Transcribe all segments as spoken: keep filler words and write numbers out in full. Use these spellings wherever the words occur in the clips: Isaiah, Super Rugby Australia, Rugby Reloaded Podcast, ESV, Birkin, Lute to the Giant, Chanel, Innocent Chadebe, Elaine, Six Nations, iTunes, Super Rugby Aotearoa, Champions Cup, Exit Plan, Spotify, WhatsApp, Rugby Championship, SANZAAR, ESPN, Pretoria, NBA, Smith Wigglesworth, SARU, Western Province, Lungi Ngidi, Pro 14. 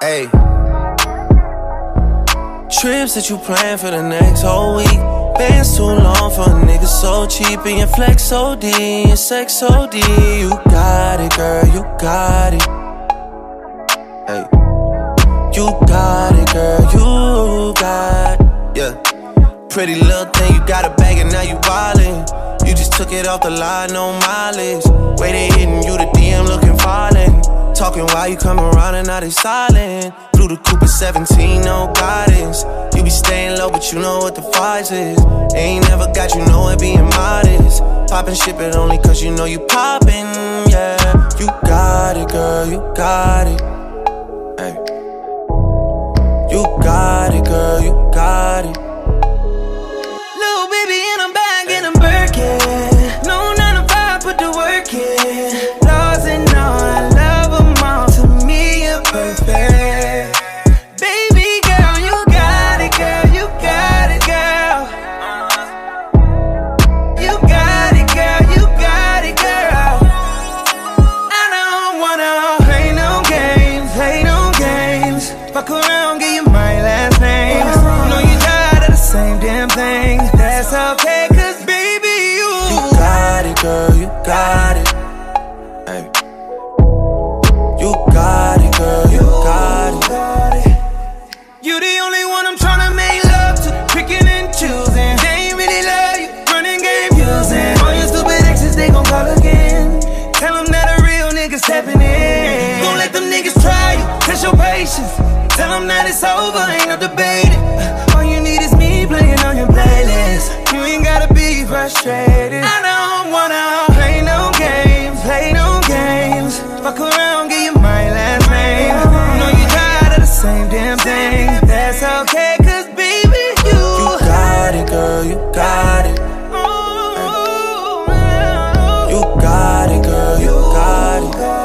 Hey, trips that you plan for the next whole week. Bands too long for a nigga so cheap. And your flex O D, your sex O D. You got it, girl, you got it. Hey, you got it, girl, you got it. Yeah, pretty little thing, you got a bag and now you wildin'. You just took it off the line, no mileage. Waiting, hitting you, the D M looking violent. Talking while you come around and now they silent. Blue the Cooper seventeen, no guidance. You be staying low, but you know what the price is. Ain't never got you, know it, being modest. Poppin' shit, but only cause you know you poppin', yeah. You got it, girl, you got it. Hey. You got it, girl, you got it. Little baby in a bag, in a Birkin. No nine to five, put the work in. Laws and all, I love them all. To me, you're perfect. Baby girl, you got it, girl, you got it, girl. You got it, girl, you got it, girl. I don't wanna play no games, play no games. Fuck around, give you my last name. Know you tired of the same damn thing. That's okay, cause baby, you got it, girl, you got it. Hey. You got it, girl, you got it. You the only one I'm tryna make love to, picking and choosing. They ain't really love you, running game using. All your stupid exes, they gon' call again. Tell them that a real nigga stepping in. Gon' let them niggas try you, test your patience. Tell them that it's over, ain't no debating. All you need is me playing on your playlist. You ain't gotta be frustrated. I don't wanna play no games, play no games. Fuck around, give you my last name. Know you tired of the same damn thing. That's okay, cause baby, you You got it, girl, you got it. You got it, girl, you got it.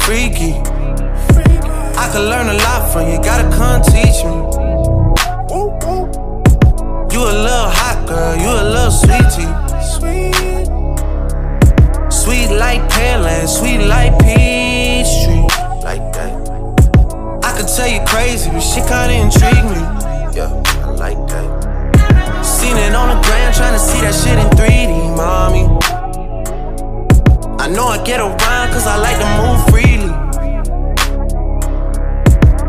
Freaky. I could learn a lot from you, gotta come teach me. You a little hot girl, you a little sweetie. Sweet like pale and sweet like peach tree. Like that. I could tell you crazy, but shit kinda intrigue me. Yeah, I like that. Seen it on the ground, tryna see that shit in three D, mommy. I know I get around cause I like to move freely.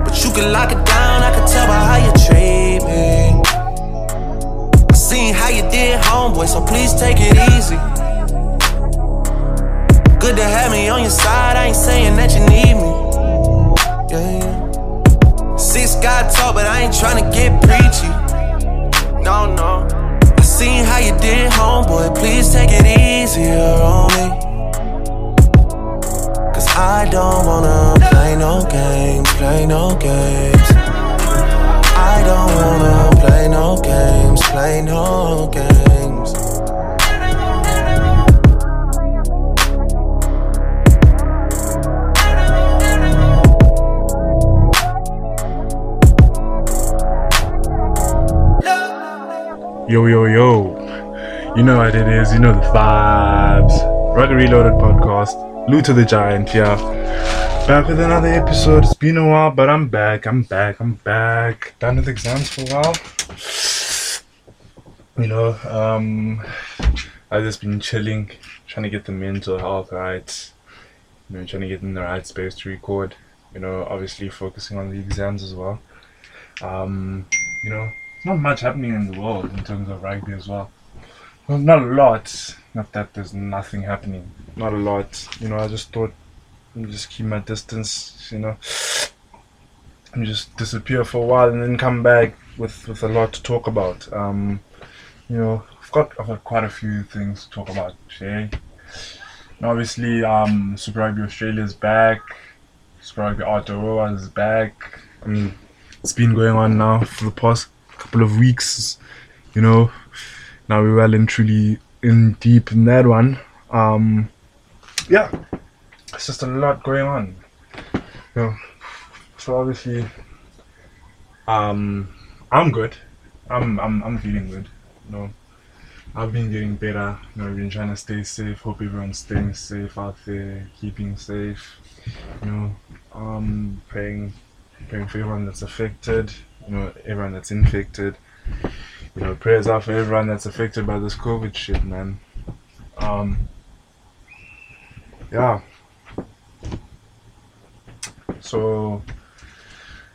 But you can lock it down, I can tell by how you treat me. I seen how you did, homeboy, so please take it easy. Good to have me on your side, I ain't saying that you need me. Yeah, yeah. Six got tall, but I ain't tryna get preachy. No, no. I seen how you did, homeboy, please take it easier on me. I don't wanna play no games, play no games. I don't wanna play no games, play no games. Yo, yo, yo. You know what it is, you know the vibes. Rugby Reloaded Podcast. Lute to the Giant here. Back with another episode. It's been a while, but I'm back. I'm back. I'm back. Done with exams for a while. You know, um, I've just been chilling, trying to get the mental health right. You know, trying to get in the right space to record. You know, obviously focusing on the exams as well. Um, you know, not much happening in the world in terms of rugby as well. Well, not a lot. Not that there's nothing happening. Not a lot. You know, I just thought, let me just keep my distance, you know. And just disappear for a while and then come back with, with a lot to talk about. Um, you know, I've got, I've got quite a few things to talk about, Jay. Obviously, um, Super Rugby Australia is back. Super Rugby Aotearoa is back. I mean, it's been going on now for the past couple of weeks. You know, now we're well and truly in deep in that one. Um, yeah, it's just a lot going on. You know, so obviously, um, I'm good. I'm I'm I'm feeling good. You know, I've been getting better. You know, I've been trying to stay safe. Hope everyone's staying safe out there, keeping safe. You know, um, praying, praying for everyone that's affected. You know, everyone that's infected. You know, prayers are for everyone that's affected by this COVID shit, man. Um, yeah. So,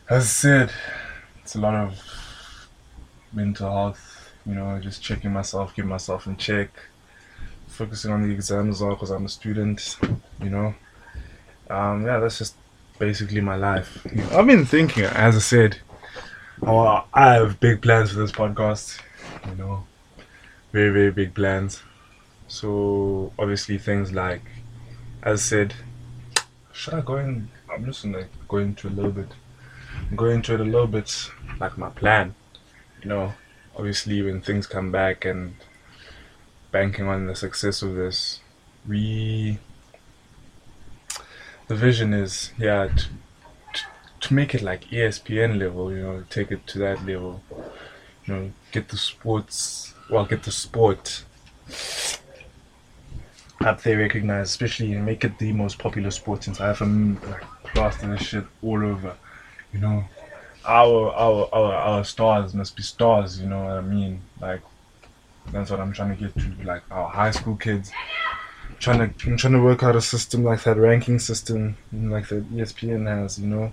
as I said, it's a lot of mental health. You know, just checking myself, keeping myself in check, focusing on the exams all because I'm a student, you know. Um, yeah, that's just basically my life. You know, I've been thinking, as I said, oh, I have big plans for this podcast, you know, very, very big plans. So, obviously, things like, as I said, should I go in, I'm just going to go into a little bit, go into it a little bit, like my plan, you know. Obviously, when things come back and banking on the success of this, we, the vision is, yeah, to, to, to make it like E S P N level, you know, take it to that level, you know, get the sports, well, get the sport up there recognized, especially, and make it the most popular sport in South Africa, like, plaster this shit all over, you know. Our, our our our stars must be stars, you know what I mean? Like, that's what I'm trying to get to. Like, our high school kids, trying to I'm trying to work out a system like that ranking system, like that E S P N has, you know.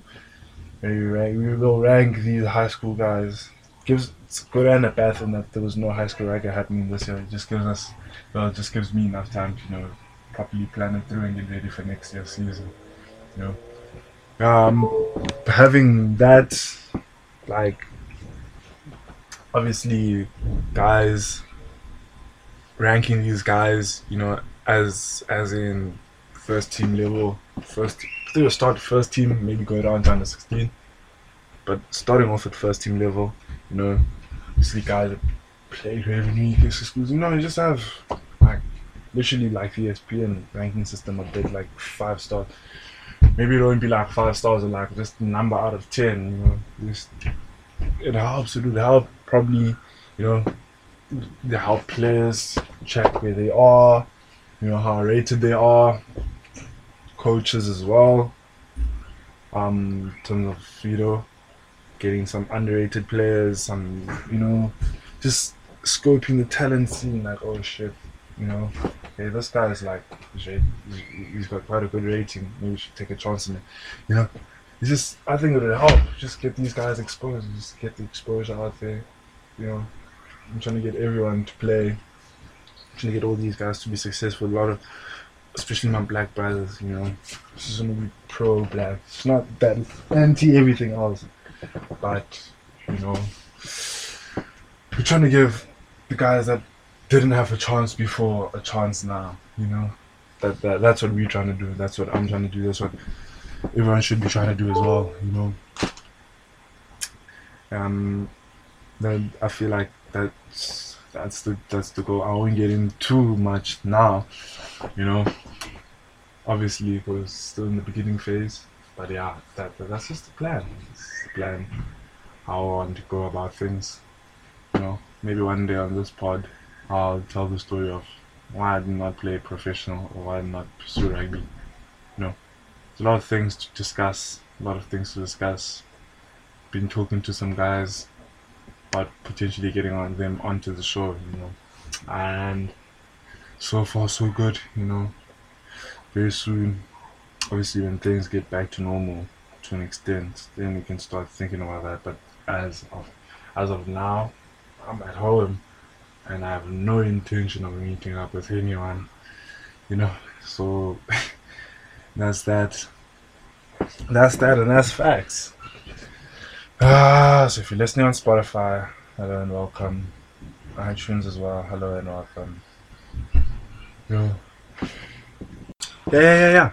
Where you rank, we will rank these high school guys. Gives it's good and a bad thing that there was no high school ranking happening this year. It just gives us, well, it just gives me enough time to, you know, properly plan it through and get ready for next year's season, you know. Um, having that, like, obviously, guys ranking these guys, you know, as as in first team level, first they will start first team, maybe go down to under sixteen, but starting off at first team level, you know, obviously guys play revenue, you know, you just have like literally like the E S P N ranking system a bit like five star. Maybe it won't be like five stars or like just a number out of ten, you know. Just, it helps, it would help probably, you know, they help players check where they are, you know, how rated they are, coaches as well, um, in terms of, you know, getting some underrated players, some, you know, just scoping the talent scene, like, oh shit, you know. Okay, this guy is like, he's got quite a good rating, maybe we should take a chance on it, you know. It's just, I think it would help, just get these guys exposed, just get the exposure out there, you know. I'm trying to get everyone to play, I'm trying to get all these guys to be successful, a lot of, especially my black brothers, you know. This is going to be pro-black, it's not that anti-everything else, but, you know, we're trying to give the guys that didn't have a chance before a chance now, you know. That, that that's what we're trying to do, that's what I'm trying to do, that's what everyone should be trying to do as well, you know. Um then I feel like that's that's the that's the goal. I won't get in too much now, you know. Obviously it was still in the beginning phase. But yeah, that, that that's just the plan. It's the plan. How I want to go about things. You know, maybe one day on this pod I'll tell the story of why I did not play professional or why I did not pursue rugby. You know, there's a lot of things to discuss, a lot of things to discuss. Been talking to some guys about potentially getting on them onto the show, you know. And so far so good, you know. Very soon, obviously when things get back to normal to an extent, then we can start thinking about that. But as of as of now, I'm at home. And I have no intention of meeting up with anyone, you know, so that's that, that's that, and that's facts. Ah, so if you're listening on Spotify, hello and welcome, iTunes as well, hello and welcome, you know, Yeah, yeah, yeah, yeah.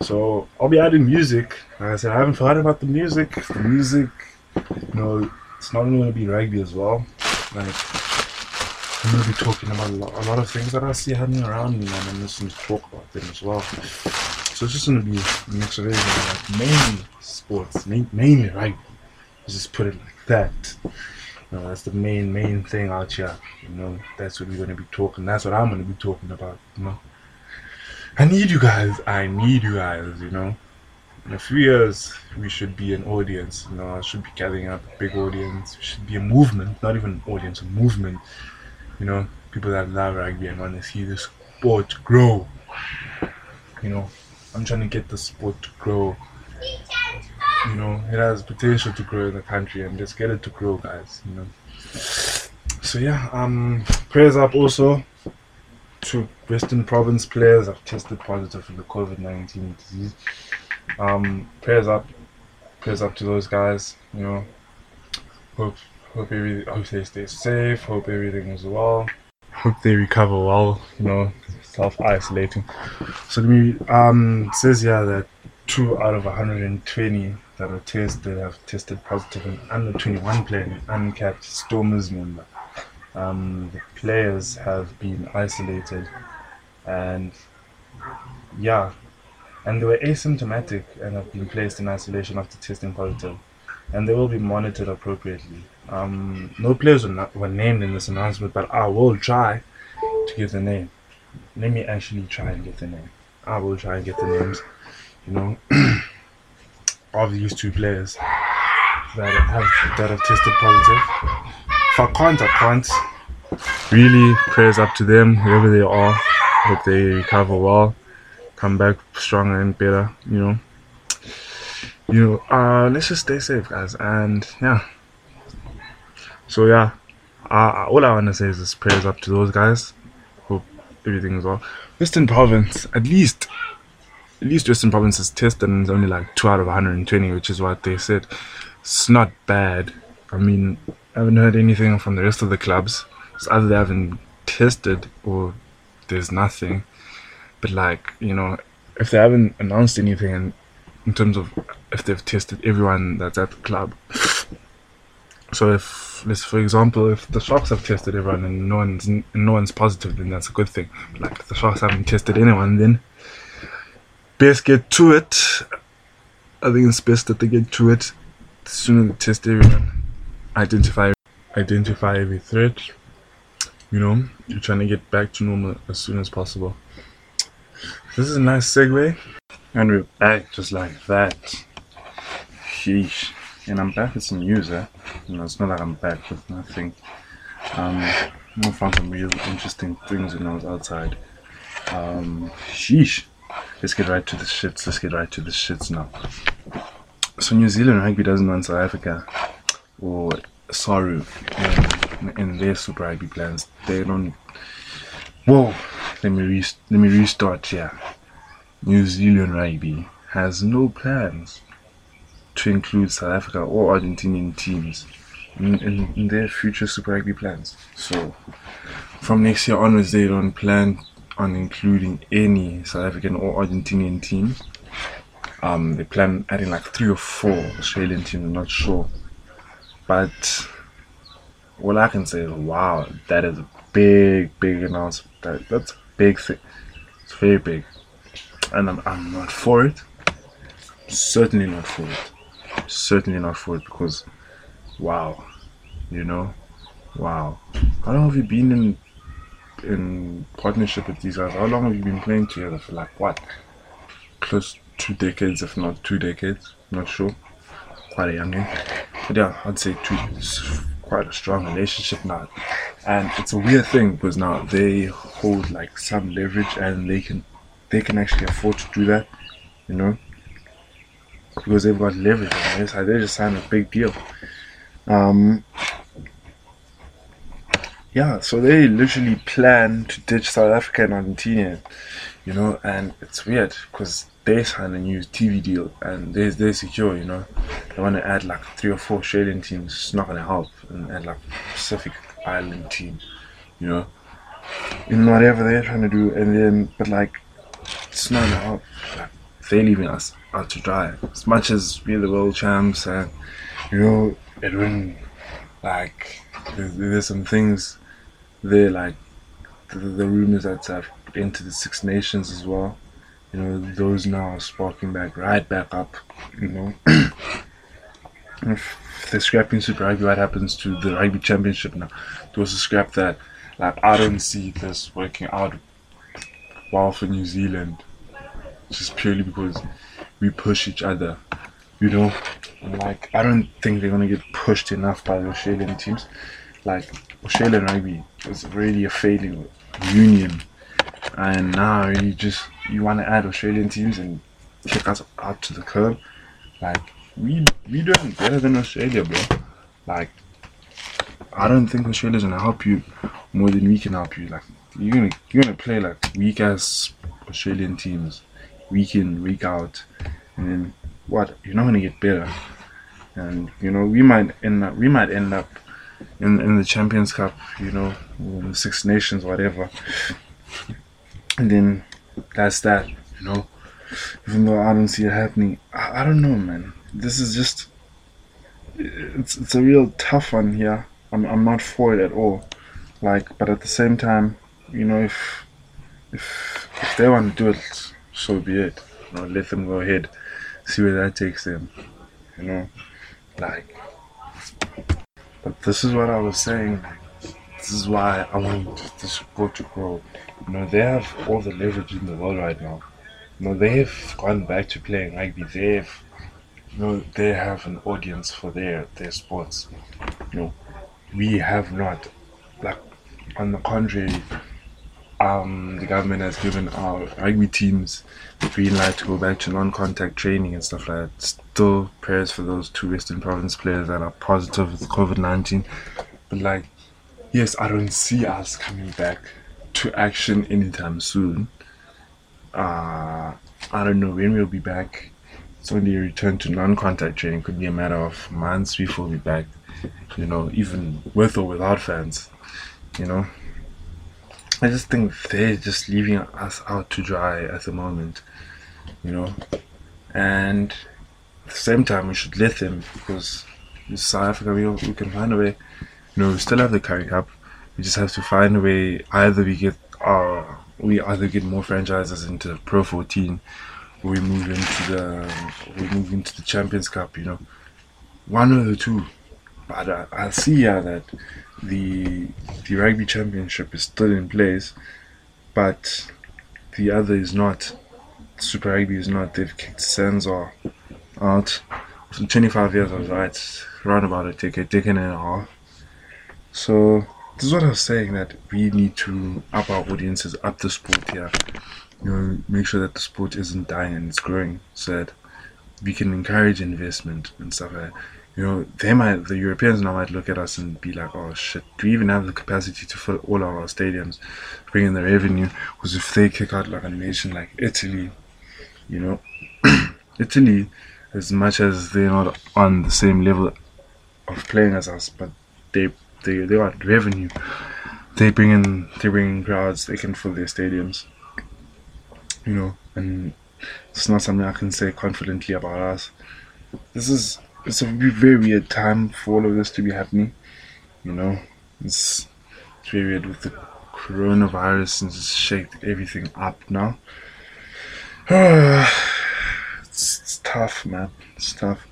So I'll be adding music. And I said, I haven't forgotten about the music. The music, you know, it's not only going to be rugby as well. Like, I'm going to be talking about a lot, a lot of things that I see happening around me, and I'm just going to talk about them as well. So it's just going to be a mix of everything, like mainly sports, main, mainly rugby. Let's just put it like that. You know, that's the main, main thing out here. You know, that's what we're going to be talking. That's what I'm going to be talking about, you know. I need you guys. I need you guys, you know. In a few years, we should be an audience. You know, I should be gathering up a big audience. We should be a movement, not even an audience, a movement. You know, people that love rugby and want to see the sport grow. You know, I'm trying to get the sport to grow. You know, it has potential to grow in the country, and let's get it to grow, guys. You know. So yeah, um, prayers up also to Western Province players have tested positive for the COVID nineteen disease. Um, prayers up, prayers up to those guys. You know, hope hope every hope they stay safe. Hope everything is well. Hope they recover well. You know, self isolating. So let me um it says here that two out of one hundred twenty that are tested have tested positive, and under twenty-one player, an uncapped Stormers member. Um, the players have been isolated, and yeah, and they were asymptomatic and have been placed in isolation after testing positive, and they will be monitored appropriately. Um, no players were, not, were named in this announcement, but I will try to get the name. Let me actually try and get the name. I will try and get the names, you know, of these two players that have that have tested positive. If I can't, I can't. Really, prayers up to them, whoever they are. Hope they recover well, come back stronger and better. You know, you know. Uh, let's just stay safe, guys. And yeah. So yeah, uh, all I wanna say is this: prayers up to those guys. Hope everything is well. Western Province, at least, at least Western Province is tested, and it's only like two out of one hundred twenty, which is what they said. It's not bad. I mean, I haven't heard anything from the rest of the clubs. It's either they haven't tested or there's nothing. But like, you know, if they haven't announced anything in, in terms of if they've tested everyone that's at the club. So if, let's, for example, if the Sharks have tested everyone and no one's and no one's positive, then that's a good thing. But like, if the Sharks haven't tested anyone, then best get to it. I think it's best that they get to it. The sooner they test everyone. Identify identify every threat, you know, you're trying to get back to normal as soon as possible. This is a nice segue, and we're back just like that. Sheesh. And I'm back with some news, eh? You know, it's not like I'm back with nothing. Um, I found some real interesting things when I was outside. Um, sheesh. Let's get right to the shits, let's get right to the shits now. So New Zealand rugby doesn't want South Africa or S A R U in, in their Super Rugby plans. They don't. Whoa, let me re, let me restart here. New Zealand Rugby has no plans to include South Africa or Argentinian teams in, in, in their future Super Rugby plans. So, from next year onwards, they don't plan on including any South African or Argentinian teams. Um, they plan adding like three or four Australian teams. I'm not sure. But all I can say is, wow, that is a big, big announcement. That, that's a big thing. It's very big. And I'm, I'm not for it. Certainly not for it. Certainly not for it because, wow, you know, wow. How long have you been in in partnership with these guys? How long have you been playing together for, like, what? Close two decades, if not two decades. I'm not sure. Quite a young age. But yeah, I'd say two, quite a strong relationship now. And it's a weird thing because now they hold like some leverage, and they can they can actually afford to do that, you know, because they've got leverage. They just signed a big deal. Um, yeah, so they literally plan to ditch South Africa and Argentina, you know, and it's weird because they sign a new T V deal, and they're, they're secure, you know. They want to add like three or four Australian teams. It's not going to help, and add like Pacific Island team, you know, in whatever they're trying to do. And then, but like, snowing out, they're leaving us out to dry. As much as we're the world champs, and you know, it wouldn't, like, there's, there's some things there, like the, the rumors that have entered the Six Nations as well. You know, those now are sparking back, right back up, you know. If they're scrapping Super Rugby, what happens to the Rugby Championship now? There was a scrap that, like, I don't see this working out well for New Zealand, just purely because we push each other, you know. Like, I don't think they're going to get pushed enough by the Australian teams. Like, Australian rugby is really a failing union, and now you just, you want to add Australian teams and kick us out to the curb. Like, we we doing better than Australia, bro. Like, I don't think Australia's gonna help you more than we can help you. Like, you're gonna you're gonna play like weak ass Australian teams, week in, week out, and then what? You're not gonna get better. And you know, we might end up we might end up in in the Champions Cup, you know, or the Six Nations, whatever. And then that's that, you know. Even though I don't see it happening, I, I don't know, man. This is just, it's it's a real tough one here. I'm I'm not for it at all. Like, but at the same time, you know, if if if they want to do it, so be it. You know, let them go ahead, see where that takes them. You know, like. But this is what I was saying. This is why I want the sport to grow. You know, they have all the leverage in the world right now. You know, they've gone back to playing rugby. They've You know, they have an audience for their their sports. You know, we have not. Like, on the contrary, um, the government has given our rugby teams the green light to go back to non-contact training and stuff like that. Still, prayers for those two Western Province players that are positive with covid nineteen. But like, yes, I don't see us coming back to action anytime soon. Uh, I don't know when we'll be back. It's only a return to non-contact training. Could be a matter of months before we're back, you know, even with or without fans, you know. I just think they're just leaving us out to dry at the moment, you know. And at the same time, we should let them, because in South Africa, we, we can find a way. You know, we still have the Curry Cup. We just have to find a way. Either we get our, we either get more franchises into Pro fourteen, we move into the we move into the Champions Cup, you know, one of the two. But I, I see yeah, that the the Rugby Championship is still in place, but the other is not. Super Rugby is not. They've kicked SANZAAR out. So twenty-five years, I was right, round about a decade, decade and a half. So this is what I was saying, that we need to up our audiences, up the sport here. You know, make sure that the sport isn't dying and it's growing, so that we can encourage investment and stuff like that. You know, they might, the Europeans now might look at us and be like, oh shit, do we even have the capacity to fill all of our stadiums, bring in the revenue? Because if they kick out like a nation like Italy, you know, Italy, as much as they're not on the same level of playing as us, but they they they want revenue. They bring in they bring in crowds, they can fill their stadiums. You know, and it's not something I can say confidently about us. This is, it's a very weird time for all of this to be happening. You know, it's, it's very weird with the coronavirus, and it's shaked everything up now. It's, it's tough, man. It's tough.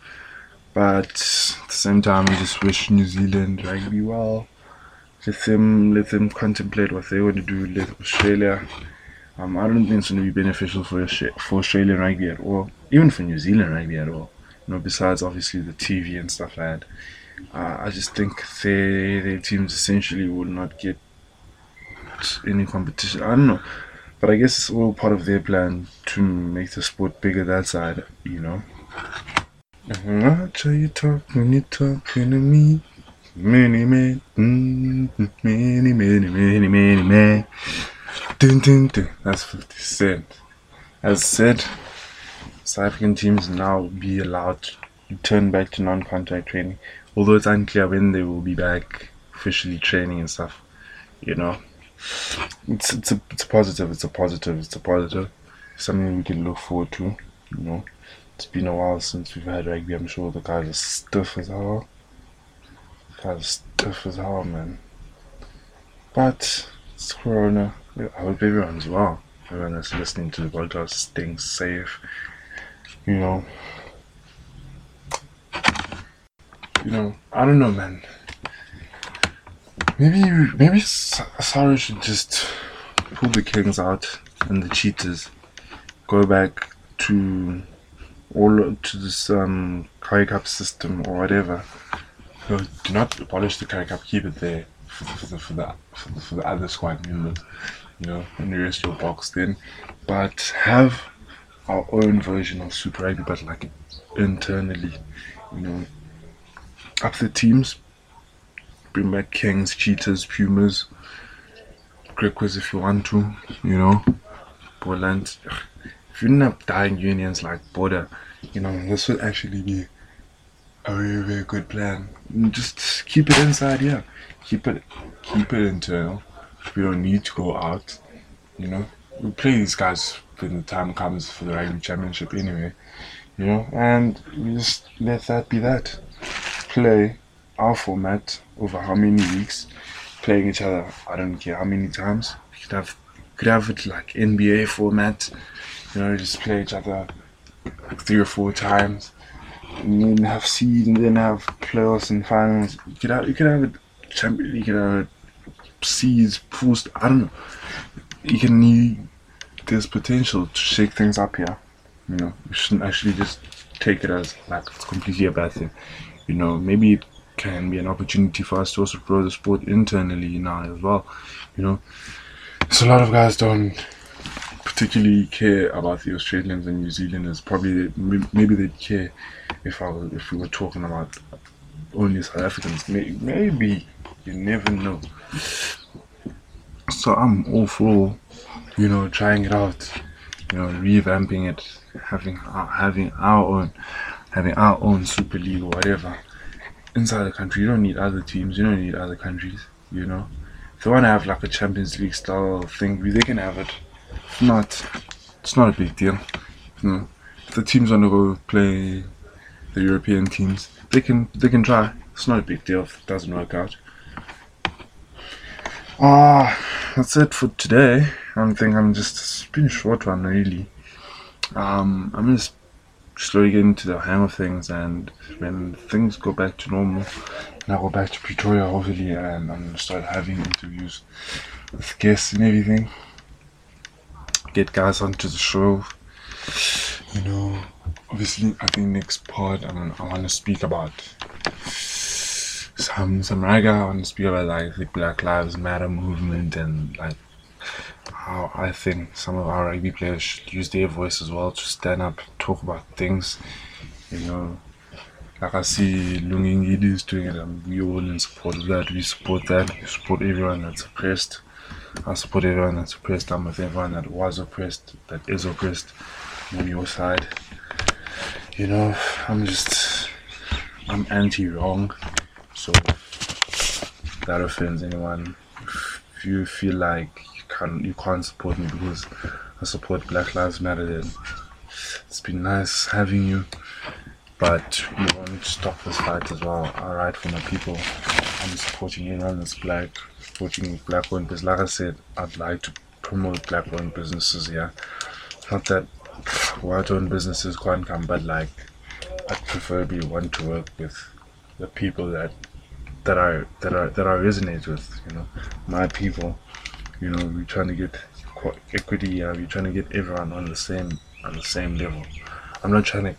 But at the same time, I just wish New Zealand rugby well. Let them, let them contemplate what they want to do. Let Australia... Um, I don't think it's going to be beneficial for for Australian rugby at all, even for New Zealand rugby at all. You know, besides obviously the T V and stuff like that. Uh, I just think they, their teams essentially would not get any competition. I don't know, but I guess it's all part of their plan to make the sport bigger that side. You know. Watch how you talk when you're talking to me. Many men, many many many many men. Dun, dun, dun. That's fifty cent. As said, South African teams now be allowed to turn back to non-contact training, although it's unclear when they will be back officially training and stuff. You know, it's it's a it's a positive. It's a positive. It's a positive. something we can look forward to, you know. It's been a while since we've had rugby. I'm sure the guys are stiff as hell. The guys are stiff as hell, man. But it's Corona. I hope everyone's well. Everyone that's listening to the podcast is staying safe, you know. You know, I don't know, man. Maybe, maybe S A R U should just pull the kings out and the cheaters. Go back to all to this um, Curry Cup system or whatever. No, do not abolish the Curry Cup. Keep it there for the for the for the, for the, for the other squad unit. You know, and the rest of your box then. But have our own version of Super Rugby, but like internally, you know. Up the teams, bring back Kings, Cheetahs, Pumas, Grequas if you want to, you know, Borland. If you end up dying unions like Border, you know, this would actually be a very, very good plan. Just keep it inside, yeah. Keep it, keep it internal. We don't need to go out, you know. We'll play these guys when the time comes for the Rugby Championship anyway, you know, and we just let that be that. Play our format over how many weeks, playing each other, I don't care how many times. We could have could have it like N B A format, you know, just play each other like three or four times, and then have seeds, and then have playoffs and finals. You could have you could have it champion, you could have seeds, pools. I don't know. You can need there's potential to shake things up here. You know, we shouldn't actually just take it as like it's completely a bad thing. You know, maybe it can be an opportunity for us to also grow the sport internally now as well. You know, so a lot of guys don't particularly care about the Australians and New Zealanders. Probably, they, maybe they'd care if I was, if we were talking about only South Africans. Maybe, you never know. So I'm all for, you know, trying it out, you know, revamping it, having our, having our own. Having our own Super League or whatever inside the country. You don't need other teams, you don't need other countries, you know. If they want to have like a Champions League style thing, they can have it. If not, it's not a big deal, you know. If the teams want to go play the European teams, they can they can try. It's not a big deal if it doesn't work out. Ah, uh, that's it for today. I think I'm just it's been a short one really. Um, I'm just slowly get into the hang of things, and when things go back to normal and I go back to Pretoria hopefully, and I'm going to start having interviews with guests and everything, get guys onto the show, you know. Obviously I think next part I'm, I want to speak about some some raga. I want to speak about like the Black Lives Matter movement and like how I think some of our rugby players should use their voice as well to stand up, talk about things, you know. Like I see Lungi Ngidi is doing it, and we all in support of that. We support that. We support everyone that's oppressed. I support everyone that's oppressed. I'm with everyone that was oppressed, that is oppressed. I'm on your side. You know, I'm just, I'm anti-wrong. So, if that offends anyone, if you feel like you can't support me because I support Black Lives Matter, then it's been nice having you, but we won't stop this fight as well. I ride for my people. I'm supporting anyone that's black, supporting black owned business. Like I said, I'd like to promote black owned businesses here. Not that white owned businesses can't come, but like I preferably want to work with the people that that I that I that I resonate with, you know, my people. You know, we're trying to get equity. Uh, we're trying to get everyone on the same on the same level. I'm not trying to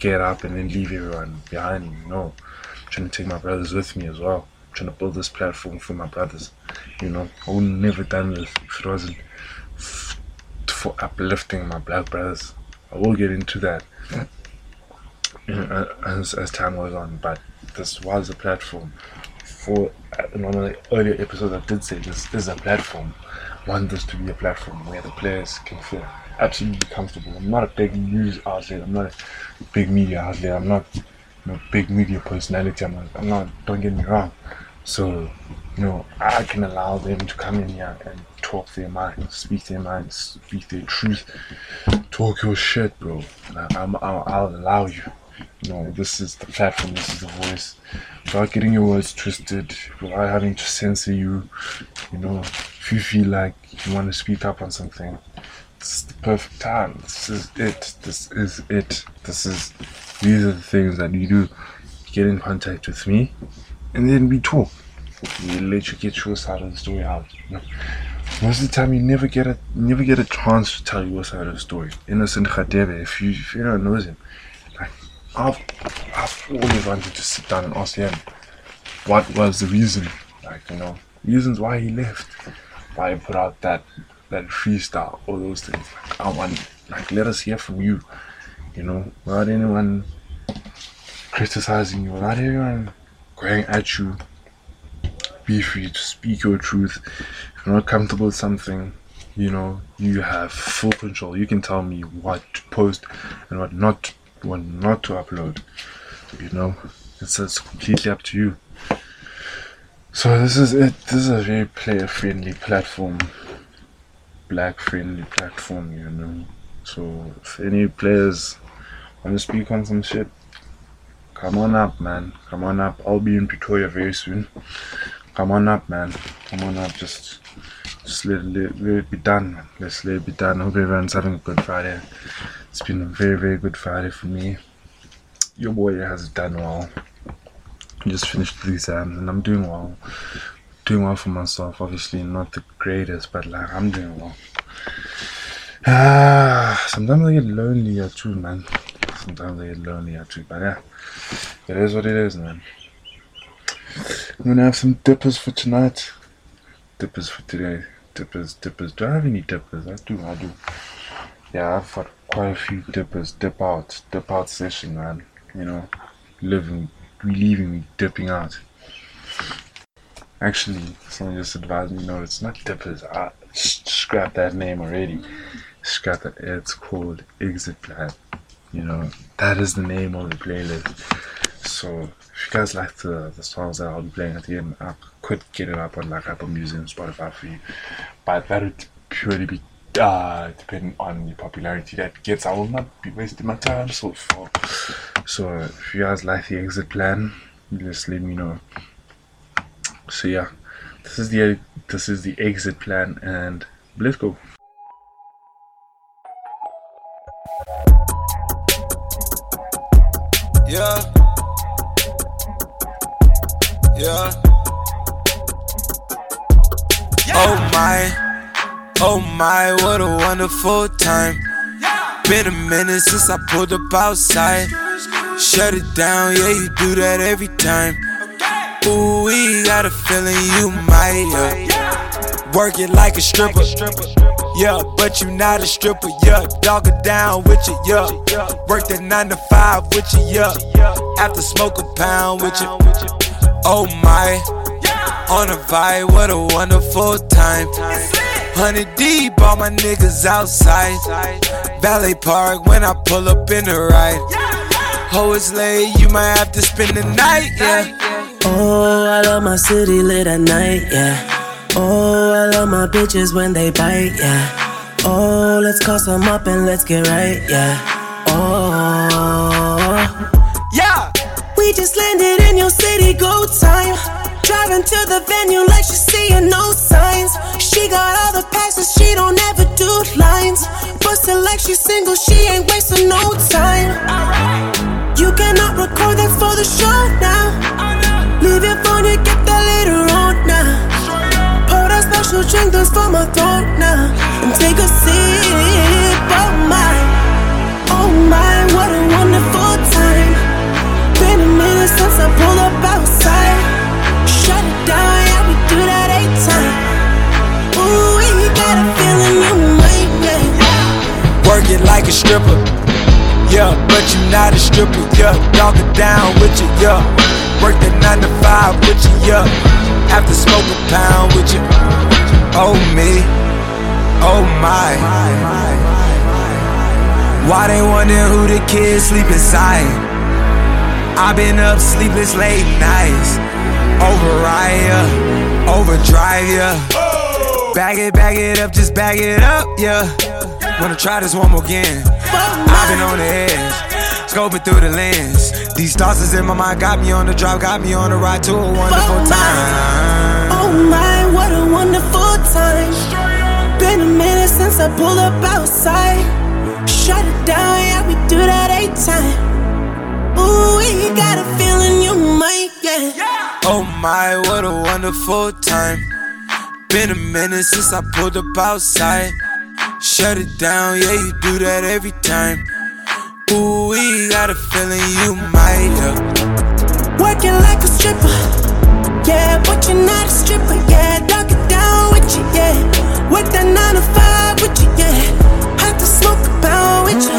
get up and then leave everyone behind me. No, I'm trying to take my brothers with me as well. I'm trying to build this platform for my brothers. You know, I would never done this if it wasn't f- for uplifting my black brothers. I will get into that you know, as as time goes on. But this was a platform. For in one of the earlier episodes, I did say this is a platform. I want this to be a platform where the players can feel absolutely comfortable. I'm not a big news outlet. I'm not a big media outlet. I'm not a you know, big media personality. I'm not, I'm not. Don't get me wrong. So, you know, I can allow them to come in here and talk their minds, speak their minds, speak their truth, talk your shit, bro. Like, I'm, I'll, I'll allow you. You know, this is the platform, this is the voice. Without getting your words twisted, without having to censor you, you know, if you feel like you want to speak up on something, this is the perfect time. This is it. This is it. This is, these are the things that you do. Get in contact with me, and then we talk. We let you get your side of the story out. You know? Most of the time, you never get a never get a chance to tell your side of the story. Innocent Chadebe, if you if you don't know him, like I've I've always wanted to sit down and ask him what was the reason, like you know, reasons why he left, why he put out that that freestyle, all those things. Like, I want, like let us hear from you, you know, without anyone criticizing you, without anyone going at you. Be free to speak your truth. If you're not comfortable with something, you know, you have full control. You can tell me what to post and what not, what not to upload. You know, it's, it's completely up to you. So this is it. This is a very player-friendly platform, black-friendly platform. You know, so if any players want to speak on some shit, come on up, man. Come on up. I'll be in Pretoria very soon. Come on up, man. Come on up. Just, just let, let, let it be done, man. Let's let it be done. Hope everyone's having a good Friday. It's been a very, very good Friday for me. Your boy has done well. I just finished the exams and I'm doing well. Doing well for myself. Obviously, not the greatest, but like I'm doing well. Ah, sometimes I get lonely too, man. Sometimes I get lonely too, but yeah, it is what it is, man. I'm gonna have some dippers for tonight. Dippers for today. Dippers, dippers. Do I have any dippers? I do, I do. Yeah, I've got quite a few dippers. Dip out, dip out session, man. You know, living, leaving me, dipping out. Actually, someone just advised me, no, it's not dippers. I scrap that name already. Scrap that. It's called Exit Plan. You know, that is the name of the playlist. So if you guys like the, the songs that I'll be playing at the end, I could get it up on like Apple Music and Spotify for you, but that would purely be uh, depending on the popularity that it gets. I will not be wasting my time so far. So if you guys like the Exit Plan, just let me know. So yeah, this is the this is the Exit Plan, and let's go. Yeah, yeah. Oh my, oh my, what a wonderful time. Been a minute since I pulled up outside. Shut it down, yeah, you do that every time. Ooh, we got a feeling you might, yeah. Work it like a stripper, yeah, but you not a stripper, yeah. Dog it down with you, yeah. Work that nine to five with you, yeah. After smoke a pound with you. Oh my, on a vibe, what a wonderful time. Hundred deep, all my niggas outside. Valet park when I pull up in the ride. Ho is late, you might have to spend the night, yeah. Oh, I love my city lit at night, yeah. Oh, I love my bitches when they bite, yeah. Oh, let's call some up and let's get right, yeah. Oh, yeah. We just landed in your city, go time. Driving to the venue like she's seeing no signs. She got all the passes, she don't ever do lines. Bustin' like she's single, she ain't wasting no time. You cannot record that for the show now. Leave your phone and get that later on now. Special drink that's for my throat now. And take a sip, oh my. Oh my, what a wonderful time. Been a minute since I pulled up outside. Shut it down, yeah, we do that eight times. Ooh, we got a feeling you might, yeah. Work it like a stripper, yeah, but you not a stripper, yeah. Dog it down with you, yeah. Work that nine to five with you, yeah. Have to smoke a pound with you. Oh me, oh my. Why they wonder who the kids sleep inside? I've been up sleepless late nights. Override ya, overdrive ya. Bag it, bag it up, just bag it up, yeah. Wanna try this one more again. I've been on the edge, scoping through the lens. These thoughts is in my mind, got me on the drive, got me on the ride to a wonderful time. Oh my, what a wonderful time. Been a minute since I pulled up outside. Shut it down, yeah, we do that eight times. Ooh, we got a feeling you might get. Oh my, what a wonderful time. Been a minute since I pulled up outside. Shut it down, yeah, you do that every time. Ooh, we got a feeling you might get. Working like a stripper, yeah, but you're not a stripper, yeah. Dog it down with you, yeah. Work that nine to five with you, yeah. Have to smoke a pound with you.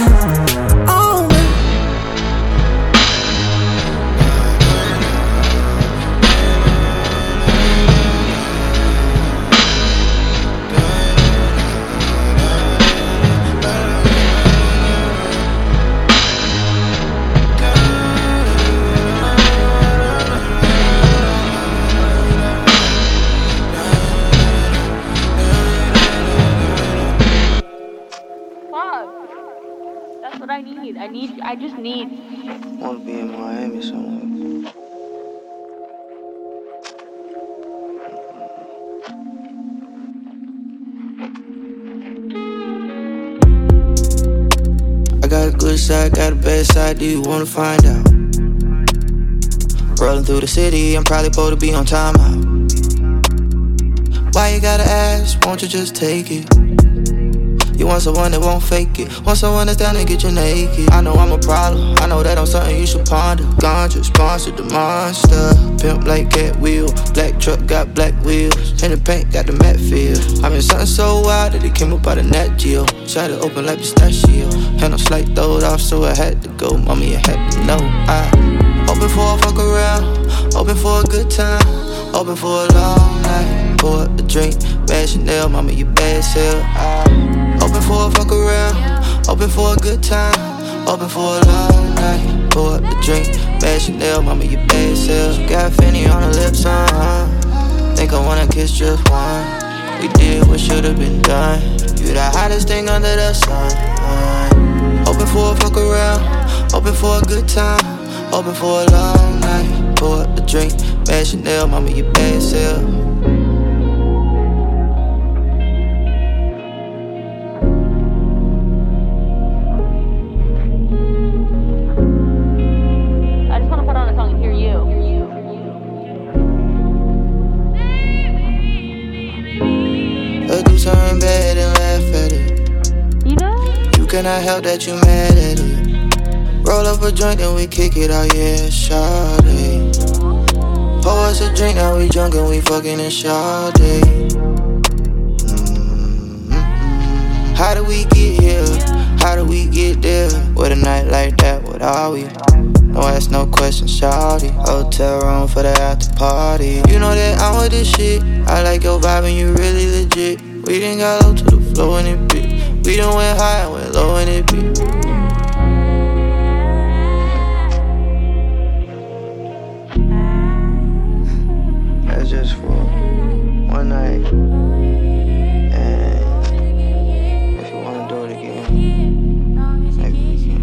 I need, I just need. I want to be in Miami somewhere. I got a good side, got a bad side, do you want to find out? Rolling through the city, I'm probably supposed to be on timeout. Why you gotta ask, won't you just take it? You want someone that won't fake it. Want someone that's down to get you naked. I know I'm a problem. I know that I'm something you should ponder. Ganja, sponsored the monster. Pimp like cat wheel. Black truck got black wheels. And the paint got the matte feel. I'm in something so wild that it came up out of Nat Geo. Tried it open like pistachio. And I'm slight throwed off, so I had to go. Mommy, you had to know. I open for a fuck around. Open for a good time. Open for a long night. Pour a drink. Bad Chanel. Mommy, you bad sell. I open for a fuck around, open for a good time, open for a long night, pour up a drink, bad Chanel, mama, you bad self. Got Fanny on her lips, uh-huh, think I wanna kiss just one, we did what should've been done, you the hottest thing under the sun, uh-huh. Open for a fuck around, open for a good time, open for a long night, pour up a drink, bad Chanel, mama, you bad self. Can I help that you mad at it? Roll up a joint and we kick it out, yeah, shawty. Pour us a drink, now we drunk and we fucking in shawty. Mm-hmm. How do we get here? How do we get there? With a night like that, what are we? No ask no questions, shawty. Hotel room for the after party. You know that I'm with this shit. I like your vibe and you really legit. We done got low to the floor and it bitch. We done went high and went low and it be. That's just for one night. And if you wanna do it again, maybe we can.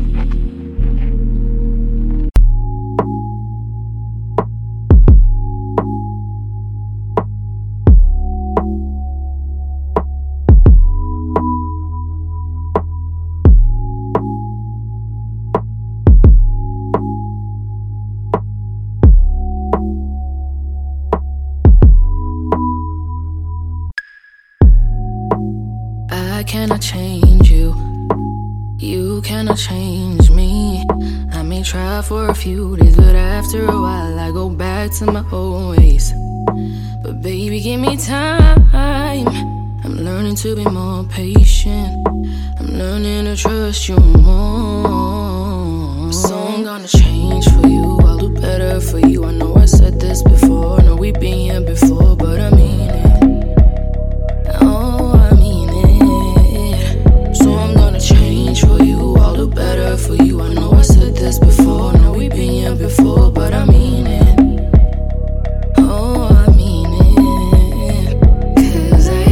I cannot change you, you cannot change me. I may try for a few days, but after a while I go back to my old ways. But baby, give me time. I'm learning to be more patient. I'm learning to trust you more. So I'm gonna change for you, I'll do better for you. I know I said this before, I know we've been here before, but I mean it. For you, I'll do better for you. I know I said this before, know we've been here before, but I mean it. Oh, I mean it. Cause I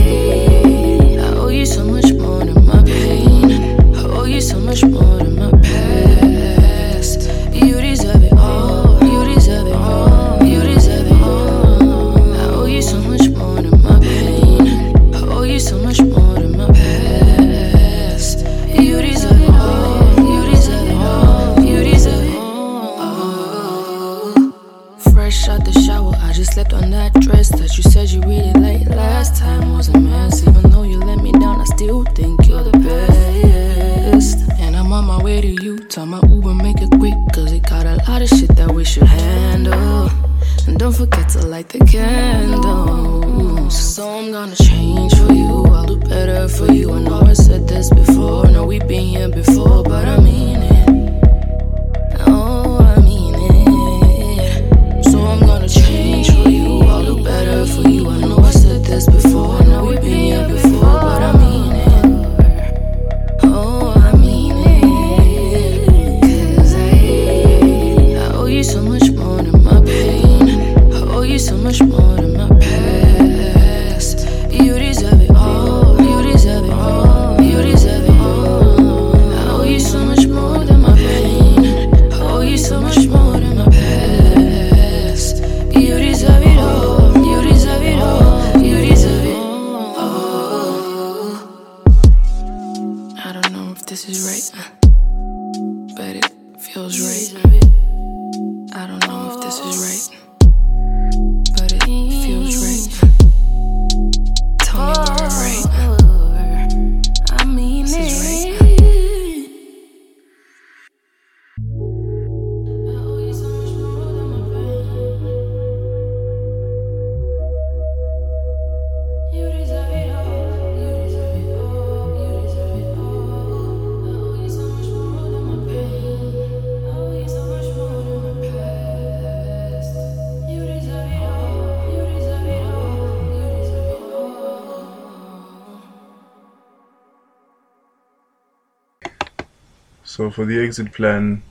So for the exit plan,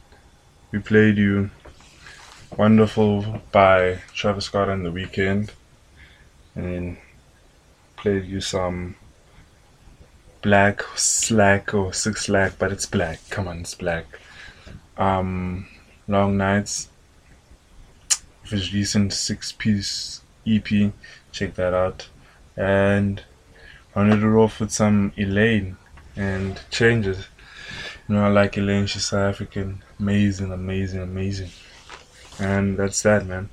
we played you Wonderful by Travis Scott on the weekend, and then played you some Black Slack or Six Slack, but it's black. Come on, it's black. Um, Long Nights with his recent six-piece E P. Check that out. And rounded it off with some Elaine and Changes. You know, I like Elaine, she's South African. Amazing, amazing, amazing. And that's that, man.